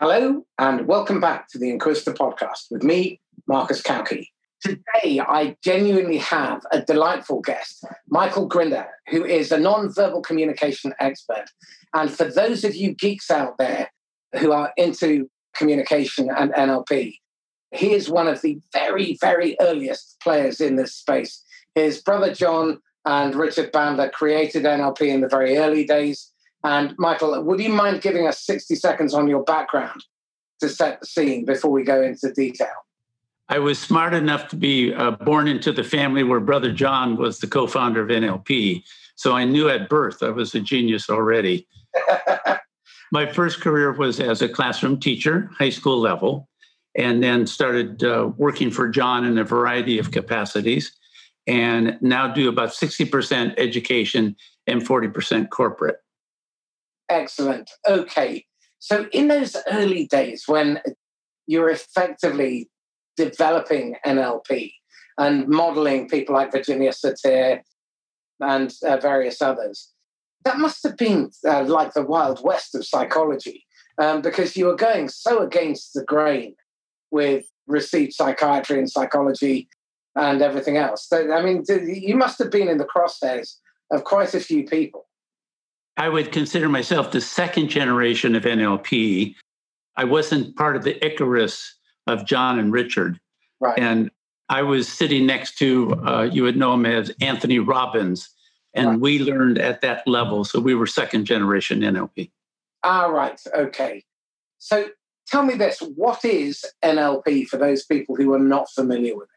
Hello, and welcome back to the Inquisitor podcast with me, Marcus Cauchi. Today, I genuinely have a delightful guest, Michael Grinder, who is a non-verbal communication expert. And for those of you geeks out there who are into communication and NLP, he is one of the very, very earliest players in this space. His brother John and Richard Bandler created NLP in the very early days. And Michael, would you mind giving us 60 seconds on your background to set the scene before we go into detail? I was smart enough to be born into the family where Brother John was the co-founder of NLP. So I knew at birth I was a genius already. My first career was as a classroom teacher, high school level, and then started working for John in a variety of capacities, and now do about 60% education and 40% corporate. Excellent. Okay. So in those early days when you're effectively developing NLP and modeling people like Virginia Satir and various others, that must have been like the Wild West of psychology because you were going so against the grain with received psychiatry and psychology and everything else. So, I mean, you must have been in the crosshairs of quite a few people. I would consider myself the second generation of NLP. I wasn't part of the Icarus of John and Richard. Right. And I was sitting next to, you would know him as Anthony Robbins, and right. We learned at that level. So we were second generation NLP. All right. Okay. So tell me this, what is NLP for those people who are not familiar with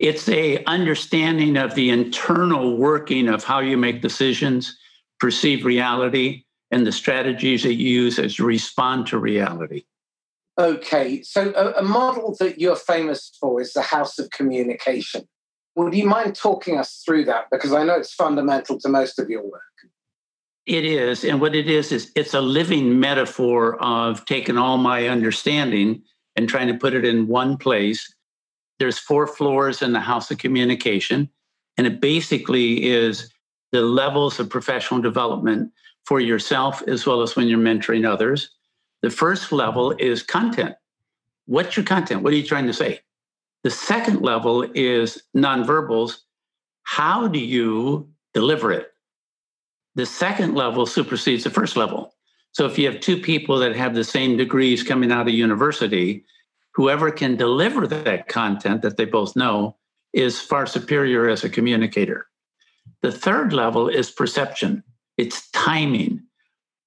it? It's an understanding of the internal working of how you make decisions, perceive reality, and the strategies that you use as you respond to reality. Okay, so a model that you're famous for is the House of Communication. Would you mind talking us through that? Because I know it's fundamental to most of your work. It is, and what it is it's a living metaphor of taking all my understanding and trying to put it in one place. There's 4 floors in the House of Communication, and it basically is the levels of professional development for yourself, as well as when you're mentoring others. The first level is content. What's your content? What are you trying to say? The second level is nonverbals. How do you deliver it? The second level supersedes the first level. So if you have 2 people that have the same degrees coming out of university, whoever can deliver that content that they both know is far superior as a communicator. The third level is perception. It's timing.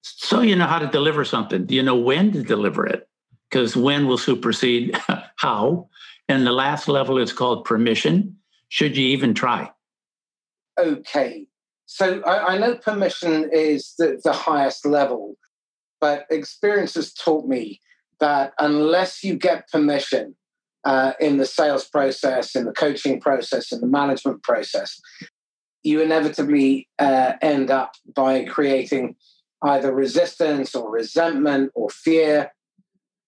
So you know how to deliver something. Do you know when to deliver it? Because when will supersede how. And the last level is called permission. Should you even try? Okay. So I know permission is the highest level, but experience has taught me that unless you get permission, in the sales process, in the coaching process, in the management process, you inevitably end up by creating either resistance or resentment or fear.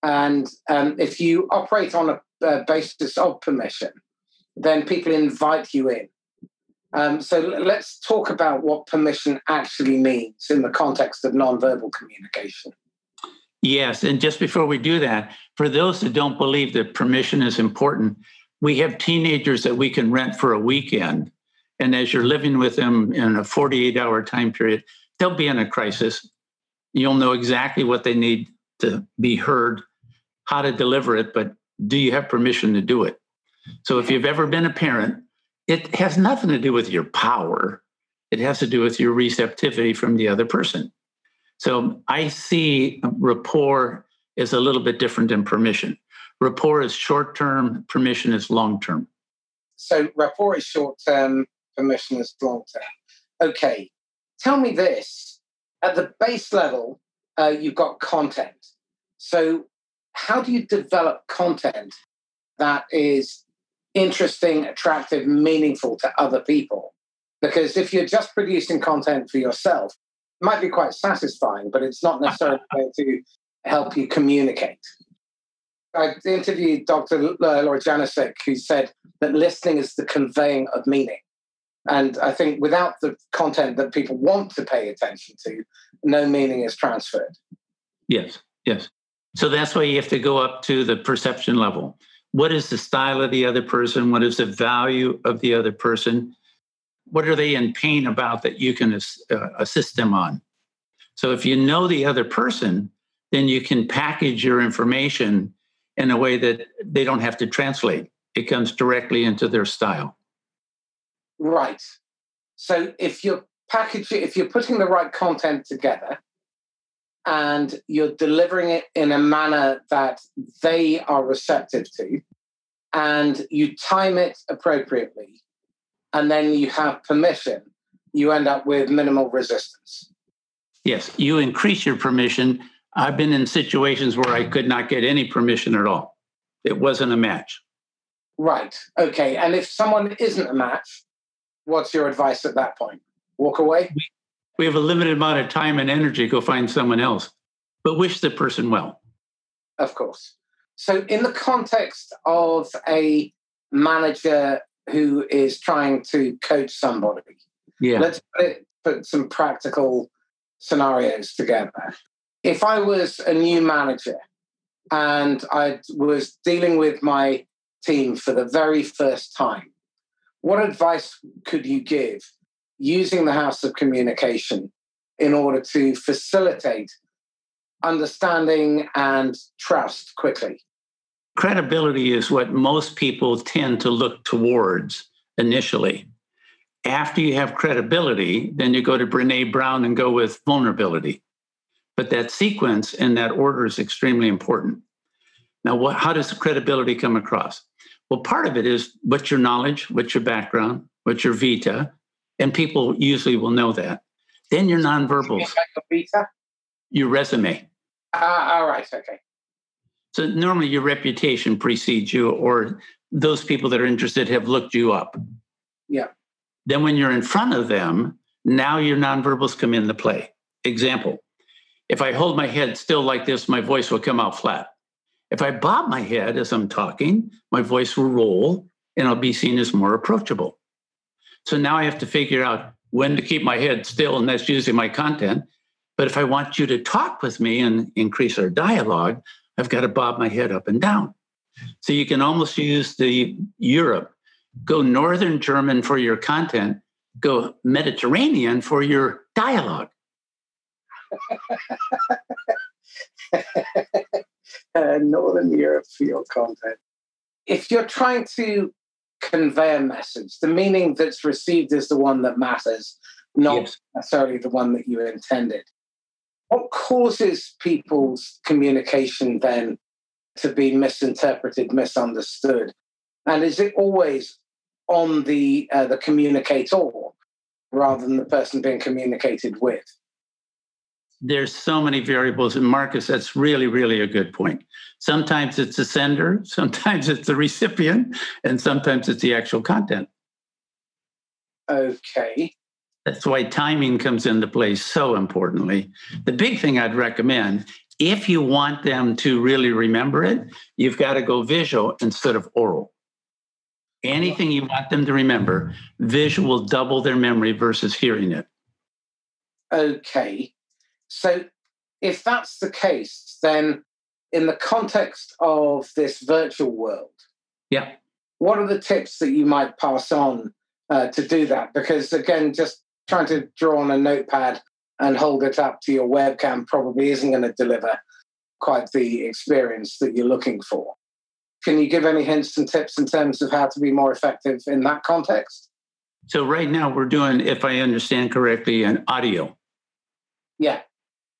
And if you operate on a basis of permission, then people invite you in. So let's talk about what permission actually means in the context of nonverbal communication. Yes, and just before we do that, for those that don't believe that permission is important, we have teenagers that we can rent for a weekend. And as you're living with them in a 48-hour time period, they'll be in a crisis. You'll know exactly what they need to be heard, how to deliver it, but do you have permission to do it? So if you've ever been a parent, it has nothing to do with your power. It has to do with your receptivity from the other person. So I see rapport is a little bit different than permission. Rapport is short-term, permission is long-term. So rapport is short-term, permission is long-term. Okay, tell me this. At the base level, you've got content. So how do you develop content that is interesting, attractive, meaningful to other people? Because if you're just producing content for yourself, it might be quite satisfying, but it's not necessarily going to help you communicate. I interviewed Dr. Laura Janasek, who said that listening is the conveying of meaning. And I think without the content that people want to pay attention to, no meaning is transferred. Yes, yes. So that's why you have to go up to the perception level. What is the style of the other person? What is the value of the other person? What are they in pain about that you can assist them on? So if you know the other person, then you can package your information in a way that they don't have to translate. It comes directly into their style. Right. So if you're packaging, if you're putting the right content together and you're delivering it in a manner that they are receptive to, and you time it appropriately, and then you have permission, you end up with minimal resistance. Yes, you increase your permission. I've been in situations where I could not get any permission at all. It wasn't a match. Right. Okay. And if someone isn't a match, what's your advice at that point? Walk away? We have a limited amount of time and energy. Go find someone else, but wish the person well. Of course. So in the context of a manager who is trying to coach somebody, let's put some practical scenarios together. If I was a new manager and I was dealing with my team for the very first time, what advice could you give using the House of Communication in order to facilitate understanding and trust quickly? Credibility is what most people tend to look towards initially. After you have credibility, then you go to Brene Brown and go with vulnerability. But that sequence and that order is extremely important. Now, how does credibility come across? Well, part of it is what's your knowledge, what's your background, what's your vita, and people usually will know that. Then your nonverbals. Your resume. All right, okay. So normally your reputation precedes you, or those people that are interested have looked you up. Yeah. Then when you're in front of them, now your nonverbals come into play. Example. If I hold my head still like this, my voice will come out flat. If I bob my head as I'm talking, my voice will roll and I'll be seen as more approachable. So now I have to figure out when to keep my head still, and that's usually my content. But if I want you to talk with me and increase our dialogue, I've got to bob my head up and down. So you can almost use the Europe. Go Northern German for your content. Go Mediterranean for your dialogue. Northern Europe for your content. If you're trying to convey a message, the meaning that's received is the one that matters, not necessarily the one that you intended. What causes people's communication then to be misinterpreted, misunderstood? And is it always on the communicator rather than the person being communicated with? There's so many variables. And Marcus, that's really, really a good point. Sometimes it's the sender, sometimes it's the recipient, and sometimes it's the actual content. Okay. That's why timing comes into play so importantly. The big thing I'd recommend, if you want them to really remember it, you've got to go visual instead of oral. Anything you want them to remember, visual will double their memory versus hearing it. Okay. So if that's the case, then in the context of this virtual world, what are the tips that you might pass on to do that? Because again, just trying to draw on a notepad and hold it up to your webcam probably isn't going to deliver quite the experience that you're looking for. Can you give any hints and tips in terms of how to be more effective in that context? So right now we're doing, if I understand correctly, an audio. Yeah.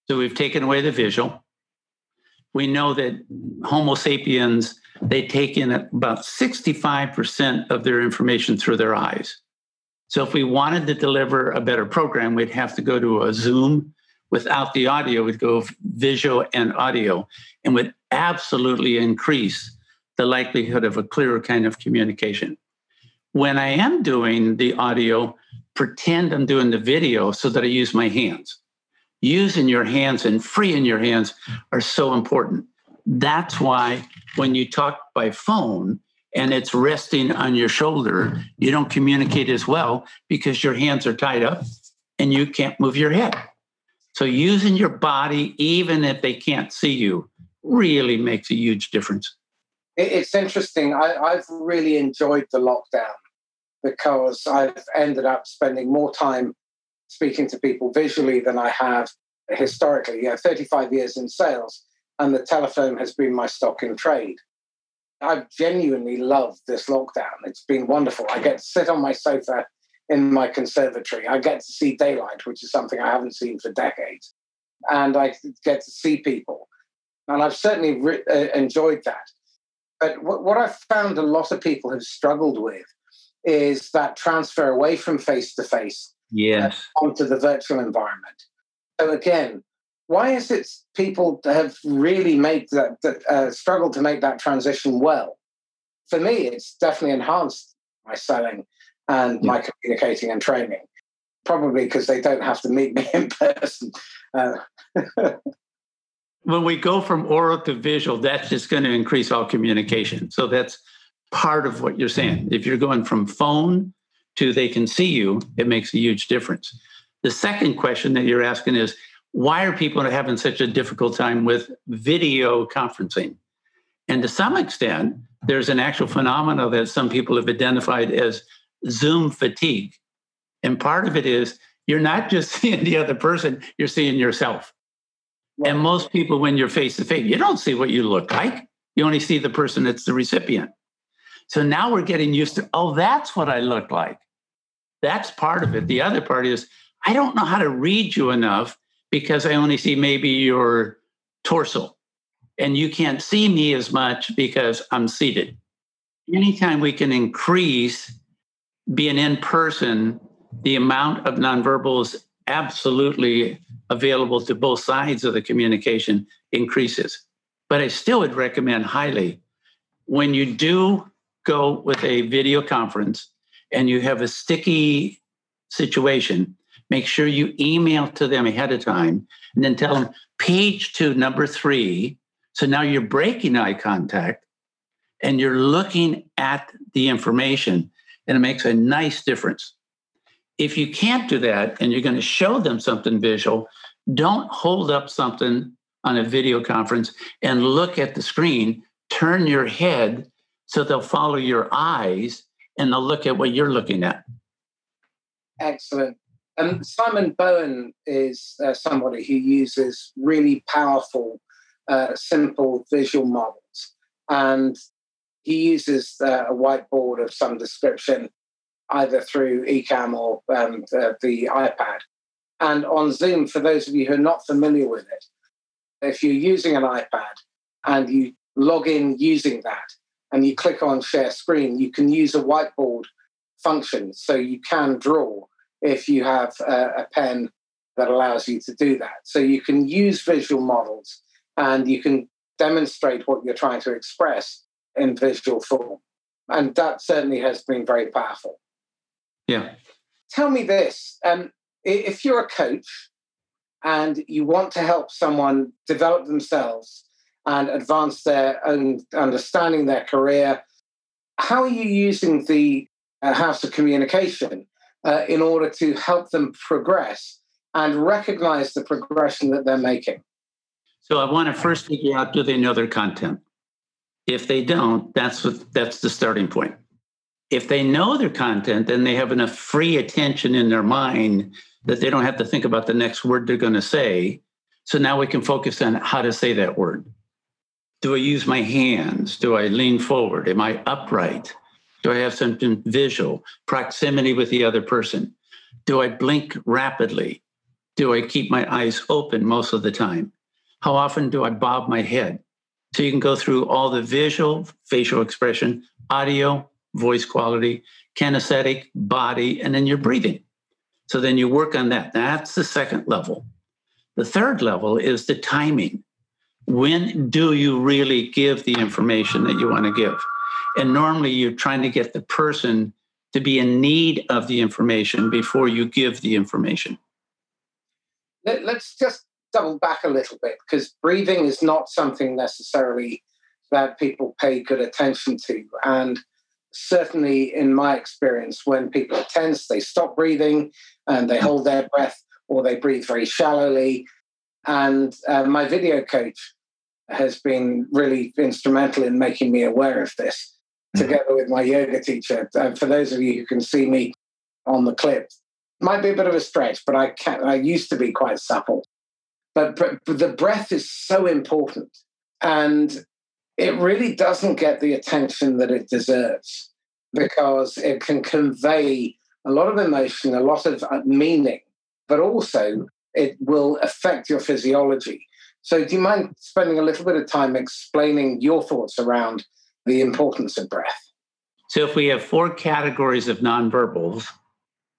So we've taken away the visual. We know that Homo sapiens, they take in about 65% of their information through their eyes. So if we wanted to deliver a better program, we'd have to go to a Zoom. Without the audio, we'd go visual and audio, and would absolutely increase the likelihood of a clearer kind of communication. When I am doing the audio, pretend I'm doing the video so that I use my hands. Using your hands and freeing your hands are so important. That's why when you talk by phone and it's resting on your shoulder, you don't communicate as well because your hands are tied up and you can't move your head. So using your body, even if they can't see you, really makes a huge difference. It's interesting. I've really enjoyed the lockdown because I've ended up spending more time speaking to people visually than I have historically. 35 years in sales, and the telephone has been my stock in trade. I've genuinely loved this lockdown. It's been wonderful. I get to sit on my sofa in my conservatory. I get to see daylight, which is something I haven't seen for decades. And I get to see people. And I've certainly enjoyed that. But what I've found a lot of people have struggled with is that transfer away from face-to-face onto the virtual environment. So again, why is it people have really made struggled to make that transition well? For me, it's definitely enhanced my selling and my communicating and training, probably because they don't have to meet me in person. When we go from oral to visual, that's just going to increase all communication. So that's part of what you're saying. If you're going from phone to they can see you, it makes a huge difference. The second question that you're asking is, why are people having such a difficult time with video conferencing? And to some extent, there's an actual phenomenon that some people have identified as Zoom fatigue. And part of it is you're not just seeing the other person, you're seeing yourself. And most people, when you're face-to-face, you don't see what you look like. You only see the person that's the recipient. So now we're getting used to, oh, that's what I look like. That's part of it. The other part is, I don't know how to read you enough because I only see maybe your torso. And you can't see me as much because I'm seated. Anytime we can increase being in person, the amount of nonverbal is absolutely available to both sides of the communication increases. But I still would recommend highly, when you do go with a video conference and you have a sticky situation, make sure you email to them ahead of time and then tell them page 2, number 3. So now you're breaking eye contact and you're looking at the information, and it makes a nice difference. If you can't do that and you're going to show them something visual, don't hold up something on a video conference and look at the screen. Turn your head so they'll follow your eyes and they'll look at what you're looking at. Excellent. Simon Bowen is somebody who uses really powerful, simple visual models. And he uses a whiteboard of some description, either through eCam or the iPad. And on Zoom, for those of you who are not familiar with it, if you're using an iPad and you log in using that and you click on share screen, you can use a whiteboard function. So you can draw if you have a pen that allows you to do that. So you can use visual models and you can demonstrate what you're trying to express in visual form. And that certainly has been very powerful. Yeah. Tell me this. If you're a coach and you want to help someone develop themselves and advance their own understanding, their career, how are you using the House of Communication in order to help them progress and recognize the progression that they're making? So I want to first figure out, do they know their content? If they don't, that's the starting point. If they know their content, then they have enough free attention in their mind that they don't have to think about the next word they're going to say. So now we can focus on how to say that word. Do I use my hands? Do I lean forward? Am I upright? Do I have something visual? Proximity with the other person? Do I blink rapidly? Do I keep my eyes open most of the time? How often do I bob my head? So you can go through all the visual, facial expression, audio, voice quality, kinesthetic, body, and then your breathing. So then you work on that. That's the second level. The third level is the timing. When do you really give the information that you want to give? And normally you're trying to get the person to be in need of the information before you give the information. Let's just double back a little bit, because breathing is not something necessarily that people pay good attention to. And certainly in my experience, when people are tense, they stop breathing and they hold their breath or they breathe very shallowly. And my video coach has been really instrumental in making me aware of this, together with my yoga teacher. For those of you who can see me on the clip, might be a bit of a stretch, but I used to be quite supple. But the breath is so important, and it really doesn't get the attention that it deserves, because it can convey a lot of emotion, a lot of meaning, but also it will affect your physiology. So do you mind spending a little bit of time explaining your thoughts around the importance of breath? So if we have four categories of nonverbals,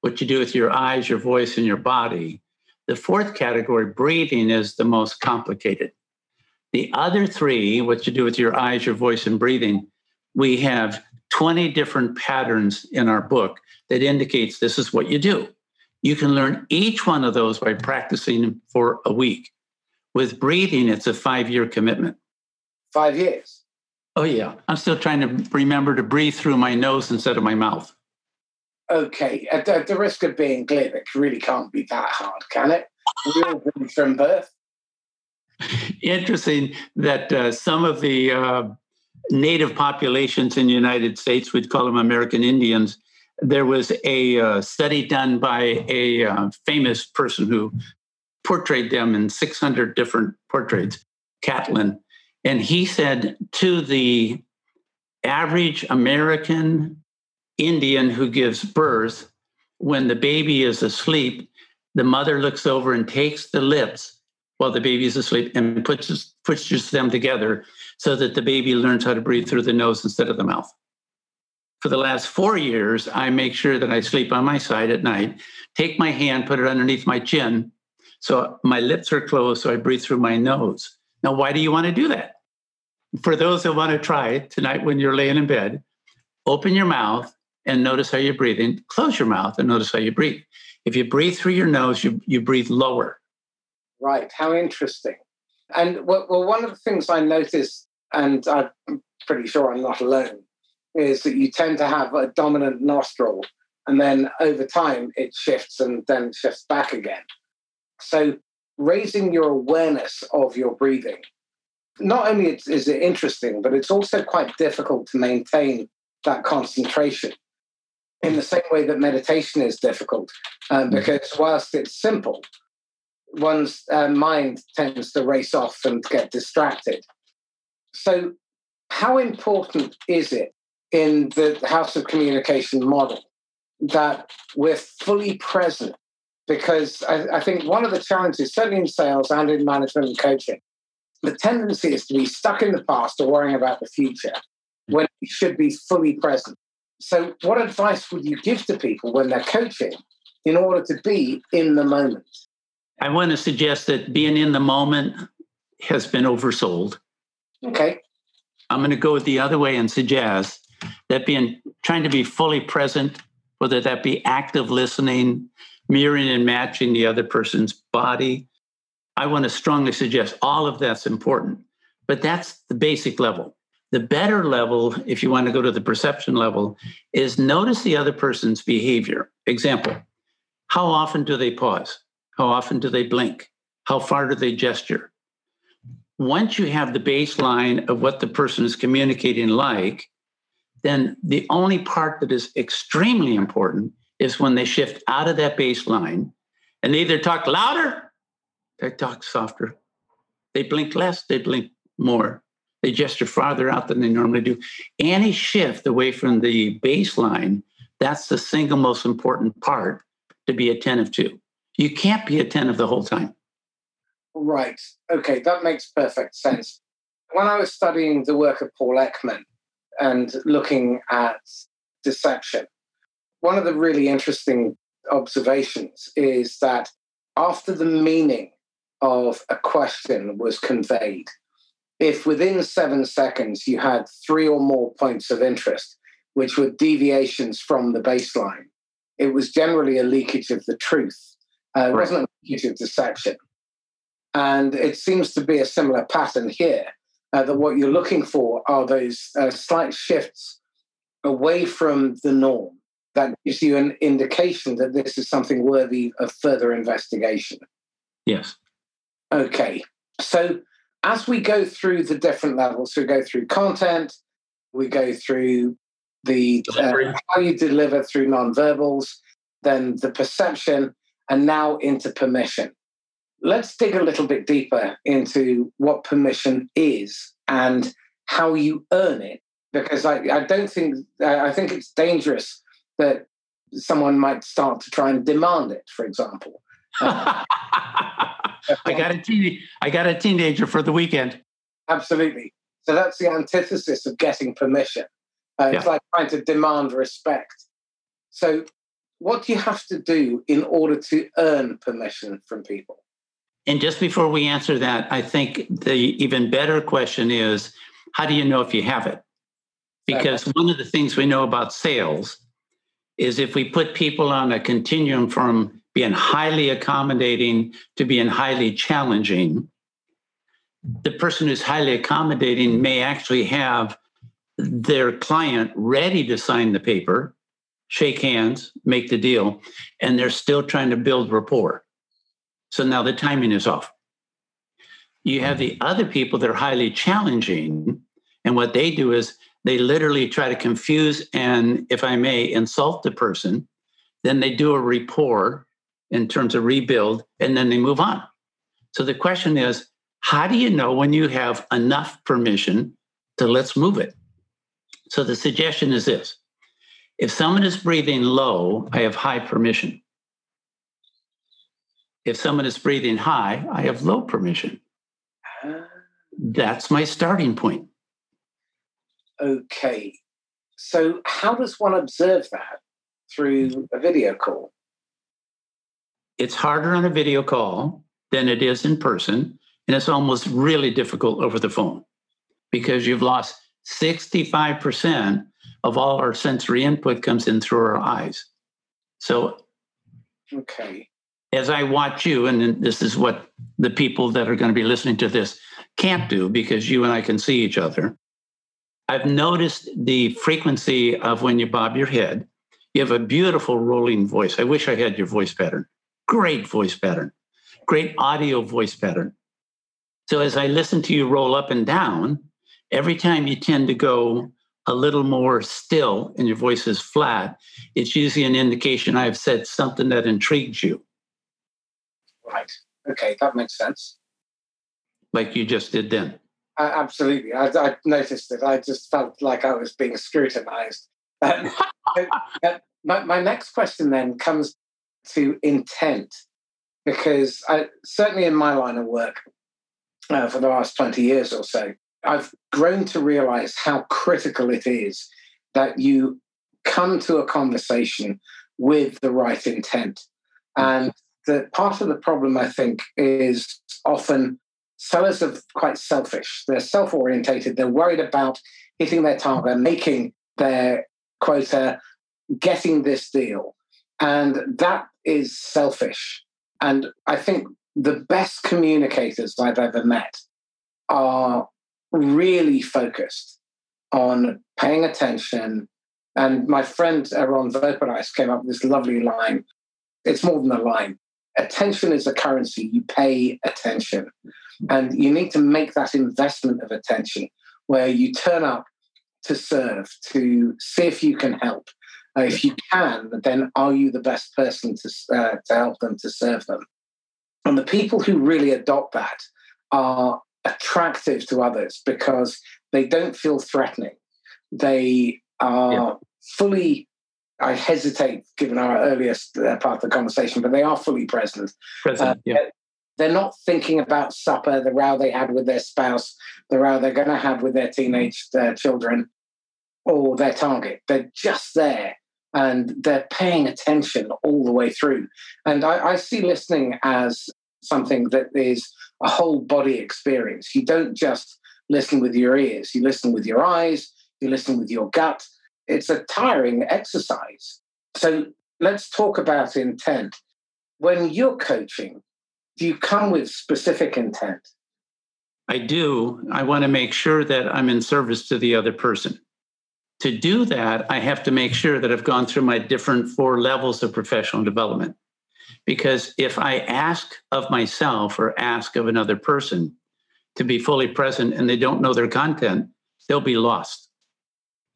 what you do with your eyes, your voice, and your body, the fourth category, breathing, is the most complicated. The other three, what you do with your eyes, your voice, and breathing, we have 20 different patterns in our book that indicates this is what you do. You can learn each one of those by practicing for a week. With breathing, it's a 5-year commitment. 5 years? Oh, yeah. I'm still trying to remember to breathe through my nose instead of my mouth. Okay. At the risk of being glib, it really can't be that hard, can it? We all breathe from birth. Interesting that some of the native populations in the United States, we'd call them American Indians, there was a study done by a famous person who portrayed them in 600 different portraits, Catlin. And he said to the average American Indian who gives birth, when the baby is asleep, the mother looks over and takes the lips while the baby is asleep and pushes them together so that the baby learns how to breathe through the nose instead of the mouth. For the last 4 years, I make sure that I sleep on my side at night, take my hand, put it underneath my chin, so my lips are closed, so I breathe through my nose. Now, why do you want to do that? For those that want to try, tonight when you're laying in bed, open your mouth and notice how you're breathing. Close your mouth and notice how you breathe. If you breathe through your nose, you breathe lower. Right, how interesting. And well, one of the things I noticed, and I'm pretty sure I'm not alone, is that you tend to have a dominant nostril, and then over time it shifts and then shifts back again. So raising your awareness of your breathing, not only is it interesting, but it's also quite difficult to maintain that concentration in the same way that meditation is difficult, because whilst it's simple, one's mind tends to race off and get distracted. So how important is it in the House of Communication model that we're fully present? Because I think one of the challenges, certainly in sales and in management and coaching, the tendency is to be stuck in the past or worrying about the future when you should be fully present. So what advice would you give to people when they're coaching in order to be in the moment? I want to suggest that being in the moment has been oversold. Okay. I'm going to go the other way and suggest that trying to be fully present, whether that be active listening, mirroring and matching the other person's body. I want to strongly suggest all of that's important, but that's the basic level. The better level, if you want to go to the perception level, is notice the other person's behavior. Example, how often do they pause? How often do they blink? How far do they gesture? Once you have the baseline of what the person is communicating like, then the only part that is extremely important is when they shift out of that baseline and they either talk louder, they talk softer. They blink less, they blink more. They gesture farther out than they normally do. Any shift away from the baseline, that's the single most important part to be attentive to. You can't be attentive the whole time. Right. Okay, that makes perfect sense. When I was studying the work of Paul Ekman and looking at deception, one of the really interesting observations is that after the meaning of a question was conveyed, if within 7 seconds you had 3 or more points of interest, which were deviations from the baseline, it was generally a leakage of the truth. It wasn't a leakage of deception. And it seems to be a similar pattern here, that what you're looking for are those slight shifts away from the norm. That gives you an indication that this is something worthy of further investigation. Yes. Okay. So as we go through the different levels, so we go through content, we go through the how you deliver through nonverbals, then the perception, and now into permission. Let's dig a little bit deeper into what permission is and how you earn it, because I think it's dangerous that someone might start to try and demand it, for example. I got a teenager for the weekend. Absolutely. So that's the antithesis of getting permission. It's like trying to demand respect. So what do you have to do in order to earn permission from people? And just before we answer that, I think the even better question is, how do you know if you have it? Because one of the things we know about sales is if we put people on a continuum from being highly accommodating to being highly challenging, the person who's highly accommodating may actually have their client ready to sign the paper, shake hands, make the deal, and they're still trying to build rapport. So now the timing is off. You have the other people that are highly challenging, and what they do is they literally try to confuse and, if I may, insult the person. Then they do a rapport in terms of rebuild, and then they move on. So the question is, how do you know when you have enough permission to let's move it? So the suggestion is this. If someone is breathing low, I have high permission. If someone is breathing high, I have low permission. That's my starting point. Okay. So how does one observe that through a video call? It's harder on a video call than it is in person. And it's almost really difficult over the phone because you've lost 65% of all our sensory input comes in through our eyes. So okay. As I watch you, and this is what the people that are going to be listening to this can't do because you and I can see each other. I've noticed the frequency of when you bob your head. You have a beautiful rolling voice. I wish I had your voice pattern. Great voice pattern. Great audio voice pattern. So as I listen to you roll up and down, every time you tend to go a little more still and your voice is flat, it's usually an indication I've said something that intrigues you. Right. Okay, that makes sense. Like you just did then. Absolutely. I noticed it. I just felt like I was being scrutinized. My next question then comes to intent, because certainly in my line of work for the last 20 years or so, I've grown to realize how critical it is that you come to a conversation with the right intent. And that part of the problem, I think, is often sellers are quite selfish. They're self-orientated. They're worried about hitting their target, making their quota, getting this deal. And that is selfish. And I think the best communicators I've ever met are really focused on paying attention. And my friend Aaron Vopalais came up with this lovely line. It's more than a line. Attention is a currency. You pay attention. And you need to make that investment of attention where you turn up to serve, to see if you can help. If you can, then are you the best person to help them, to serve them? And the people who really adopt that are attractive to others because they don't feel threatening. They are fully, I hesitate given our earliest part of the conversation, but they are fully present. They're not thinking about supper, the row they had with their spouse, the row they're going to have with their teenage children or their target. They're just there and they're paying attention all the way through. And I see listening as something that is a whole body experience. You don't just listen with your ears. You listen with your eyes. You listen with your gut. It's a tiring exercise. So let's talk about intent. When you're coaching, do you come with specific intent? I do. I want to make sure that I'm in service to the other person. To do that, I have to make sure that I've gone through my different 4 levels of professional development. Because if I ask of myself or ask of another person, to be fully present and they don't know their content, they'll be lost.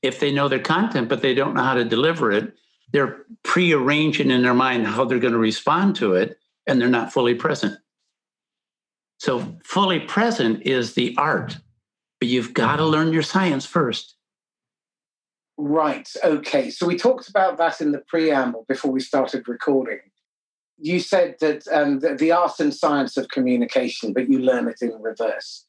If they know their content, but they don't know how to deliver it, they're prearranging in their mind how they're going to respond to it, and they're not fully present. So fully present is the art, but you've got to learn your science first. Right. Okay. So we talked about that in the preamble before we started recording. You said that the art and science of communication, but you learn it in reverse.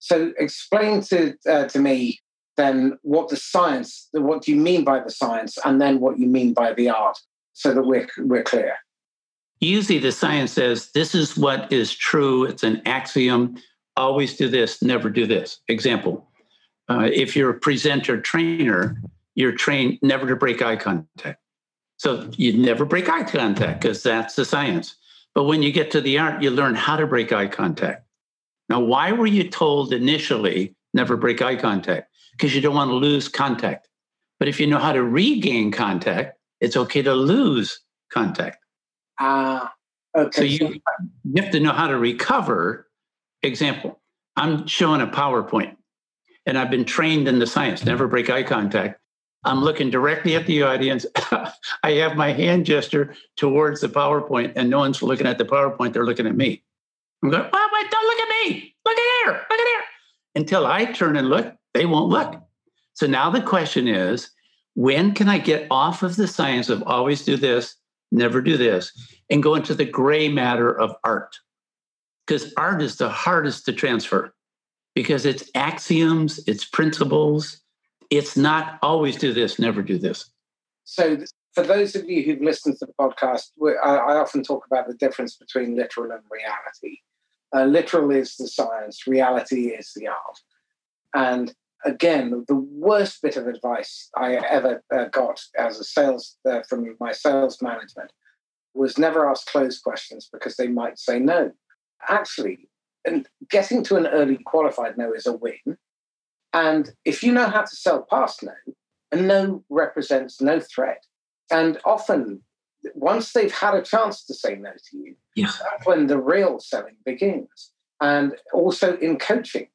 So explain to me then what the science, what you mean by the science, and then what you mean by the art, so that we're clear. Usually the science says, this is what is true. It's an axiom. Always do this, never do this. Example, if you're a presenter trainer, you're trained never to break eye contact. So you never break eye contact because that's the science. But when you get to the art, you learn how to break eye contact. Now, why were you told initially never break eye contact? Because you don't want to lose contact. But if you know how to regain contact, it's okay to lose contact. Okay. So you have to know how to recover. Example, I'm showing a PowerPoint and I've been trained in the science, never break eye contact. I'm looking directly at the audience. I have my hand gesture towards the PowerPoint and no one's looking at the PowerPoint. They're looking at me. I'm going, oh, wait, don't look at me. Look at here. Until I turn and look, they won't look. So now the question is, when can I get off of the science of always do this, never do this, and go into the gray matter of art? Because art is the hardest to transfer because it's axioms, it's principles. It's not always do this, never do this. So for those of you who've listened to the podcast, I often talk about the difference between literal and reality. Literal is the science, reality is the art. And again, the worst bit of advice I ever got as a from my sales management was never ask closed questions because they might say no. Actually, and getting to an early qualified no is a win. And if you know how to sell past no, a no represents no threat. And often, once they've had a chance to say no to you, that's when the real selling begins. And also in coaching,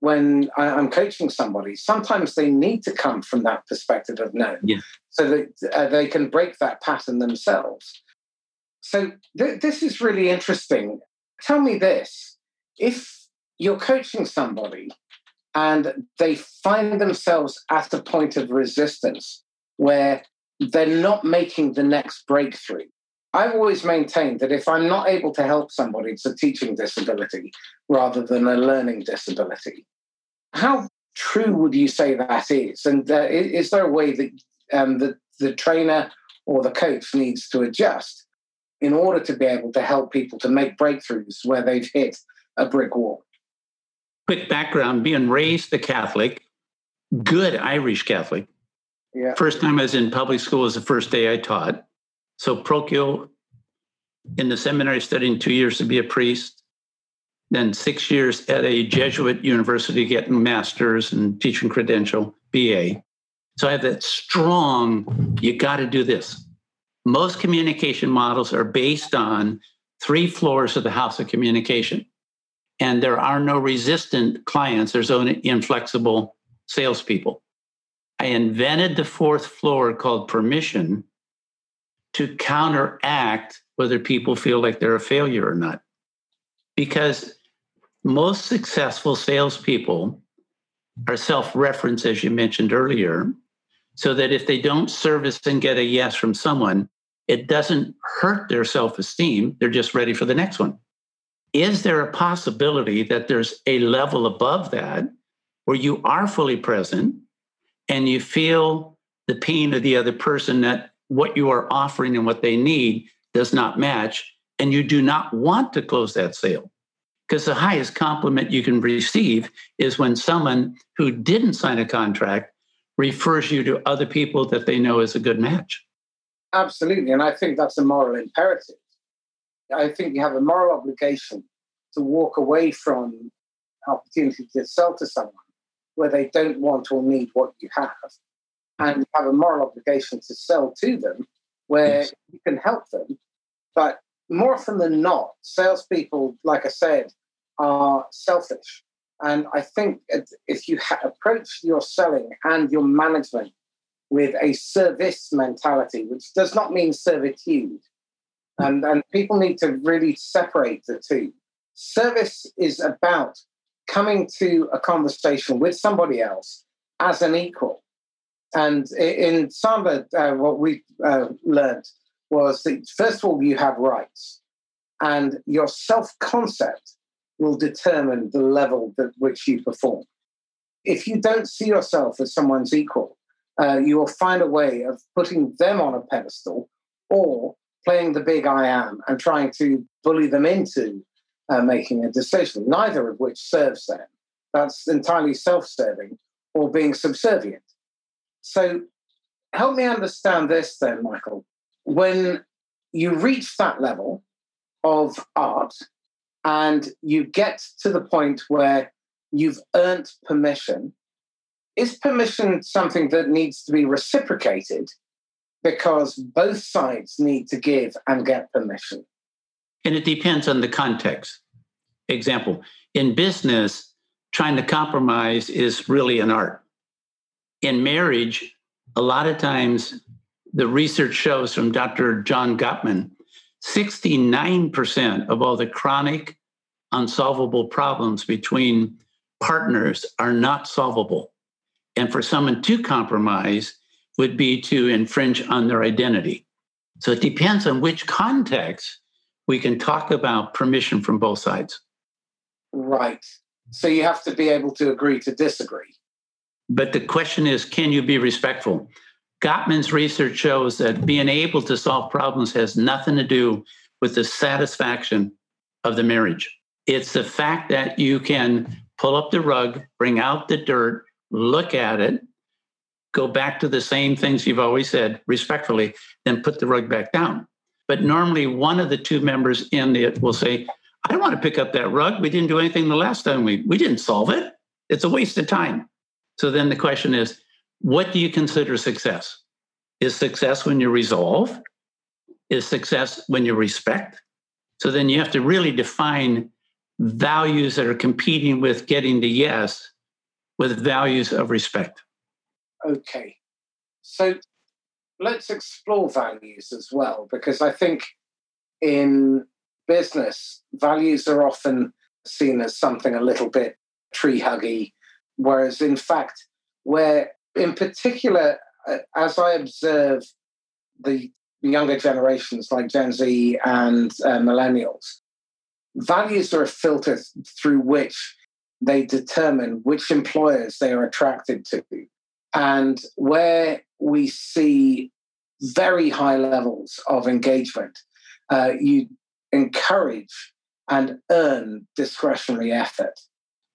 when I'm coaching somebody, sometimes they need to come from that perspective of no, so that they can break that pattern themselves. So this is really interesting. Tell me this. If you're coaching somebody and they find themselves at a point of resistance where they're not making the next breakthrough. I've always maintained that if I'm not able to help somebody, it's a teaching disability rather than a learning disability. How true would you say that is? And is there a way that the trainer or the coach needs to adjust in order to be able to help people to make breakthroughs where they've hit a brick wall? Quick background, being raised a Catholic, good Irish Catholic. Yeah. First time I was in public school was the first day I taught. So parochial, in the seminary studying 2 years to be a priest, then 6 years at a Jesuit university getting master's and teaching credential, BA. So I have that strong, you got to do this. Most communication models are based on 3 floors of the house of communication. And there are no resistant clients. There's only inflexible salespeople. I invented the 4th floor called permission to counteract whether people feel like they're a failure or not. Because most successful salespeople are self-referenced, as you mentioned earlier, so that if they don't service and get a yes from someone, it doesn't hurt their self-esteem. They're just ready for the next one. Is there a possibility that there's a level above that where you are fully present and you feel the pain of the other person, that what you are offering and what they need does not match, and you do not want to close that sale? Because the highest compliment you can receive is when someone who didn't sign a contract refers you to other people that they know is a good match. Absolutely, and I think that's a moral imperative. I think you have a moral obligation to walk away from an opportunity to sell to someone where they don't want or need what you have, and you have a moral obligation to sell to them where you can help them. But more often than not, salespeople, like I said, are selfish. And I think if you approach your selling and your management with a service mentality, which does not mean servitude, and people need to really separate the two. Service is about coming to a conversation with somebody else as an equal. And in Samba, what we learned was that, first of all, you have rights. And your self-concept will determine the level at which you perform. If you don't see yourself as someone's equal, you will find a way of putting them on a pedestal or playing the big I am and trying to bully them into making a decision, neither of which serves them. That's entirely self-serving or being subservient. So help me understand this then, Michael. When you reach that level of art and you get to the point where you've earned permission, is permission something that needs to be reciprocated because both sides need to give and get permission? And it depends on the context. Example, in business, trying to compromise is really an art. In marriage, a lot of times, the research shows from Dr. John Gottman, 69% of all the chronic unsolvable problems between partners are not solvable. And for someone to compromise would be to infringe on their identity. So it depends on which context we can talk about permission from both sides. Right. So you have to be able to agree to disagree. But the question is, can you be respectful? Gottman's research shows that being able to solve problems has nothing to do with the satisfaction of the marriage. It's the fact that you can pull up the rug, bring out the dirt, look at it, go back to the same things you've always said respectfully, then put the rug back down. But normally one of the two members in it will say, I don't want to pick up that rug. We didn't do anything the last time. We didn't solve it. It's a waste of time. So then the question is, what do you consider success? Is success when you resolve? Is success when you respect? So then you have to really define values that are competing with getting the yes with values of respect. Okay. So let's explore values as well, because I think in business, values are often seen as something a little bit tree-huggy, whereas in fact, where in particular, as I observe the younger generations like Gen Z and millennials, values are a filter through which they determine which employers they are attracted to. And where we see very high levels of engagement, you encourage and earn discretionary effort.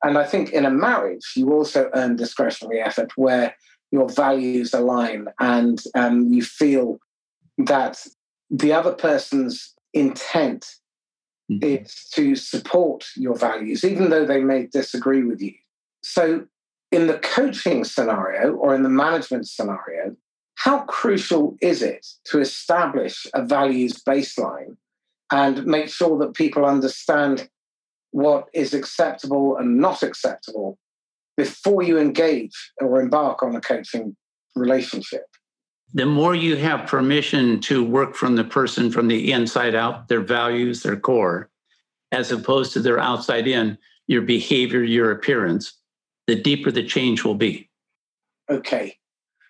And I think in a marriage, you also earn discretionary effort where your values align and you feel that the other person's intent is to support your values, even though they may disagree with you. So in the coaching scenario or in the management scenario, how crucial is it to establish a values baseline and make sure that people understand what is acceptable and not acceptable before you engage or embark on a coaching relationship? The more you have permission to work from the person from the inside out, their values, their core, as opposed to their outside in, your behavior, your appearance, the deeper the change will be. Okay.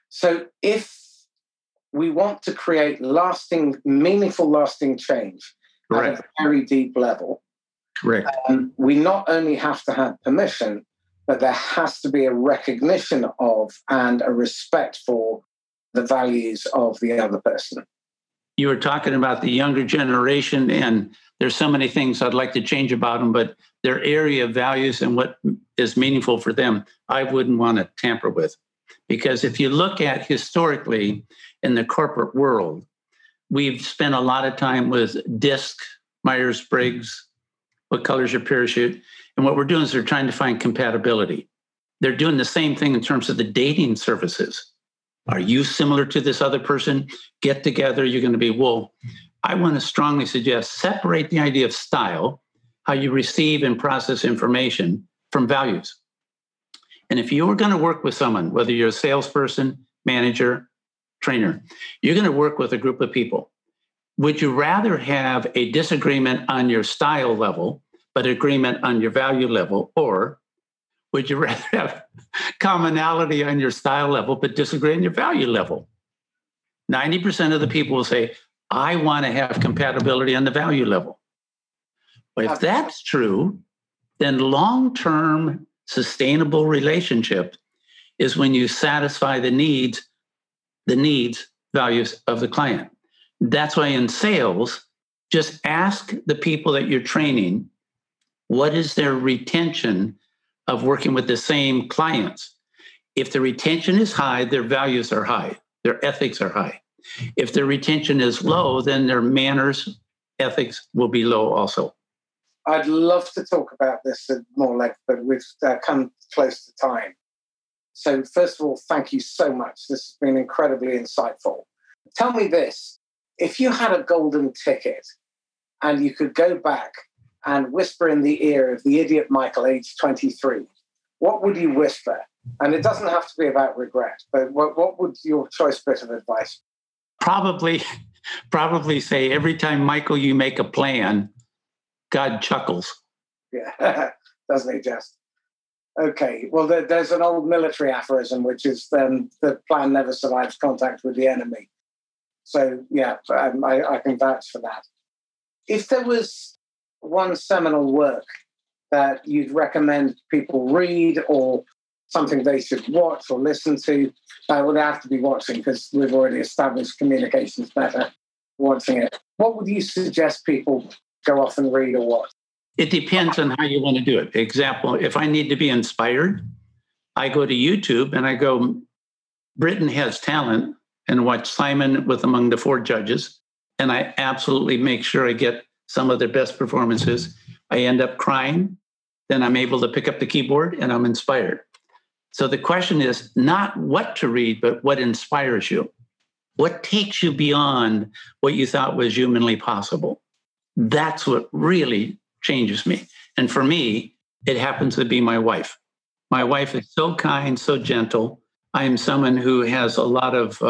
So if we want to create meaningful, lasting change at a very deep level, correct. We not only have to have permission, but there has to be a recognition of and a respect for the values of the other person. You were talking about the younger generation, and there's so many things I'd like to change about them, but their area of values and what is meaningful for them, I wouldn't want to tamper with. Because if you look at historically in the corporate world, we've spent a lot of time with DISC, Myers-Briggs, what color is your parachute? And what we're doing is we're trying to find compatibility. They're doing the same thing in terms of the dating services. Are you similar to this other person? Get together, you're going to be wool. I want to strongly suggest separate the idea of style, how you receive and process information, from values. And if you are going to work with someone, whether you're a salesperson, manager, trainer, you're going to work with a group of people. Would you rather have a disagreement on your style level, but agreement on your value level? Or would you rather have commonality on your style level, but disagree on your value level? 90% of the people will say, I want to have compatibility on the value level. Well, if that's true, then long-term sustainable relationship is when you satisfy the needs, values of the client. That's why in sales, just ask the people that you're training, what is their retention of working with the same clients? If the retention is high, their values are high, their ethics are high. If their retention is low, then their manners, ethics will be low also. I'd love to talk about this at more length, but we've come close to time. So first of all, thank you so much. This has been incredibly insightful. Tell me this, if you had a golden ticket and you could go back and whisper in the ear of the idiot Michael, age 23, what would you whisper? And it doesn't have to be about regret, but what would your choice bit of advice be? Probably say, every time, Michael, you make a plan, God chuckles. Yeah, doesn't he just? Okay, well, there's an old military aphorism, which is the plan never survives contact with the enemy. So, yeah, I can vouch for that. If there was one seminal work that you'd recommend people read or something they should watch or listen to, well, they have to be watching because we've already established communication's better watching it. What would you suggest people go off and read or watch? It depends on how you want to do it. For example, if I need to be inspired, I go to YouTube and I go, Britain Has Talent, and watch Simon with among the four judges. And I absolutely make sure I get some of their best performances. I end up crying. Then I'm able to pick up the keyboard and I'm inspired. So the question is not what to read, but what inspires you? What takes you beyond what you thought was humanly possible? That's what really changes me. And for me, it happens to be my wife. My wife is so kind, so gentle. I am someone who has a lot of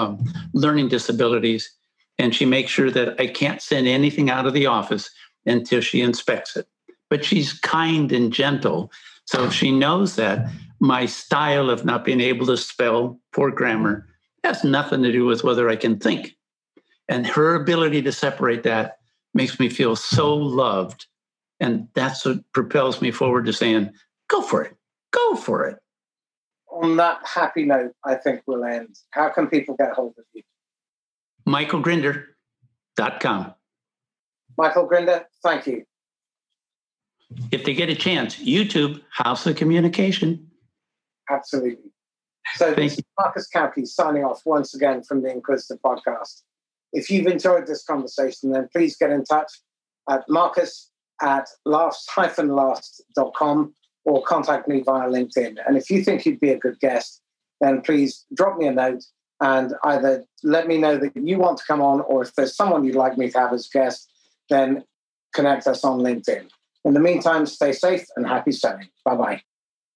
learning disabilities, and she makes sure that I can't send anything out of the office until she inspects it. But she's kind and gentle. So she knows that my style of not being able to spell, poor grammar, has nothing to do with whether I can think. And her ability to separate that makes me feel so loved. And that's what propels me forward to saying, go for it, go for it. On that happy note, I think we'll end. How can people get hold of you? Michaelgrinder.com. Michael Grinder, thank you. If they get a chance, YouTube, House of Communication. Absolutely. So this is Marcus Cauchi signing off once again from the Inquisitive Podcast. If you've enjoyed this conversation, then please get in touch at marcus@last-last.com or contact me via LinkedIn. And if you think you'd be a good guest, then please drop me a note and either let me know that you want to come on, or if there's someone you'd like me to have as guest, then connect us on LinkedIn. In the meantime, stay safe and happy selling. Bye-bye.